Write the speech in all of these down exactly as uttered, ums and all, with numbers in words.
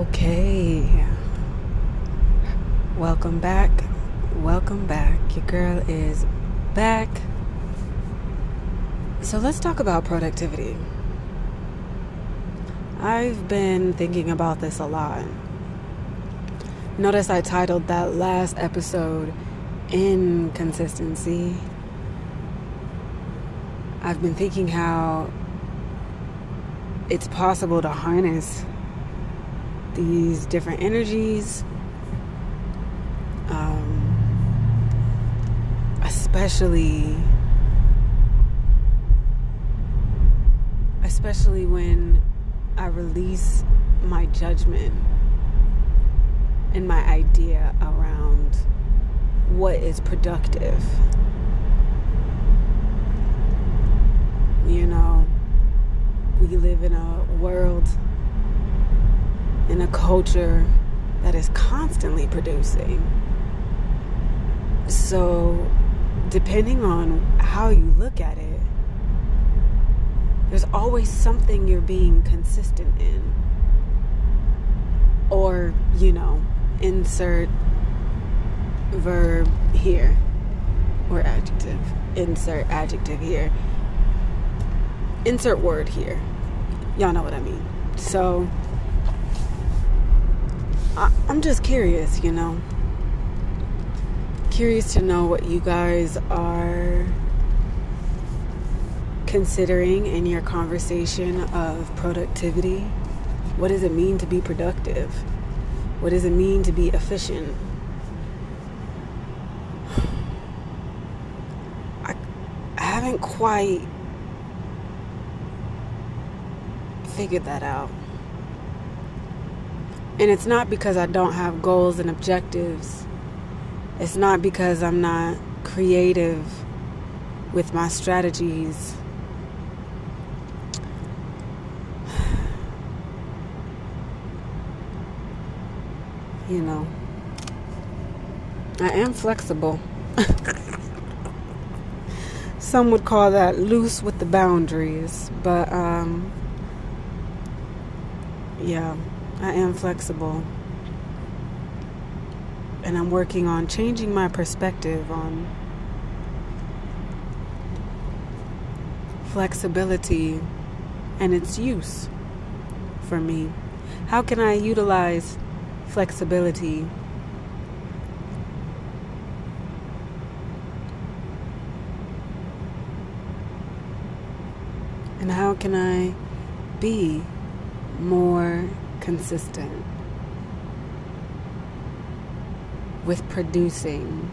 Okay, welcome back, welcome back. Your girl is back. So let's talk about productivity. I've been thinking about this a lot. Notice I titled that last episode, Inconsistency. I've been thinking how it's possible to harness these different energies, um, especially especially when I release my judgment and my idea around what is productive. You know, we live in a world, in a culture that is constantly producing. So, depending on how you look at it, there's always something you're being consistent in. Or, you know, insert verb here, or adjective, insert adjective here, insert word here. Y'all know what I mean. So, I'm just curious, you know, curious to know what you guys are considering in your conversation of productivity. What does it mean to be productive? What does it mean to be efficient? I, I haven't quite figured that out. And it's not because I don't have goals and objectives. It's not because I'm not creative with my strategies. You know, I am flexible. Some would call that loose with the boundaries, but um, yeah. I am flexible, and I'm working on changing my perspective on flexibility and its use for me. How can I utilize flexibility and how can I be more consistent with producing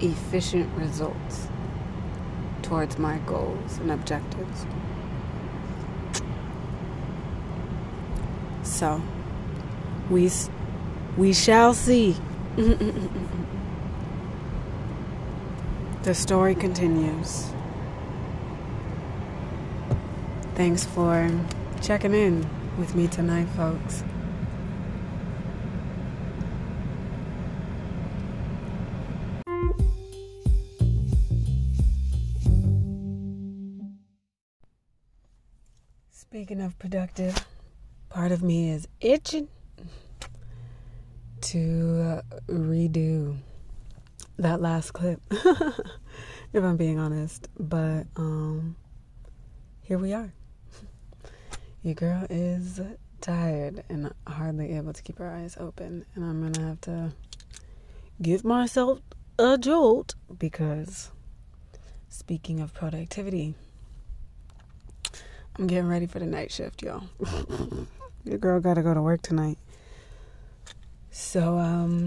efficient results towards my goals and objectives? So we we shall see. The story continues. Thanks for checking in with me tonight, folks. Speaking of productive, part of me is itching to redo that last clip, if I'm being honest. But um, here we are. Your girl is tired and hardly able to keep her eyes open. And I'm going to have to give myself a jolt because, speaking of productivity, I'm getting ready for the night shift, y'all. Your girl got to go to work tonight. So, um,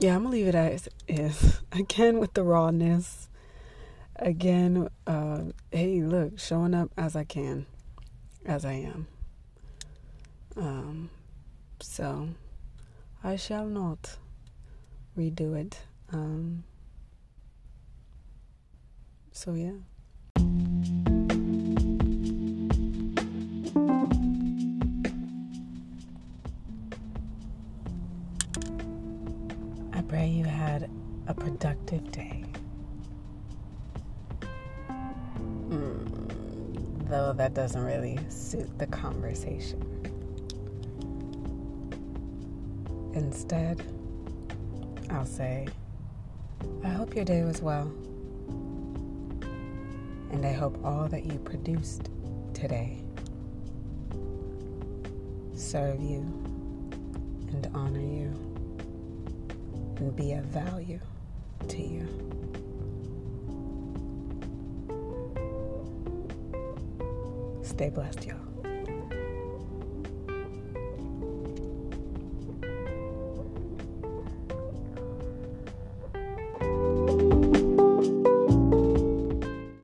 yeah, I'm going to leave it as is. Again, with the rawness. Again, uh, hey, look, showing up as I can. As I am. Um, so I shall not redo it. Um, so yeah. I pray you had a productive day. though that doesn't really suit the conversation. Instead, I'll say, I hope your day was well, and I hope all that you produced today serve you and honor you and be of value to you. Stay blessed, y'all.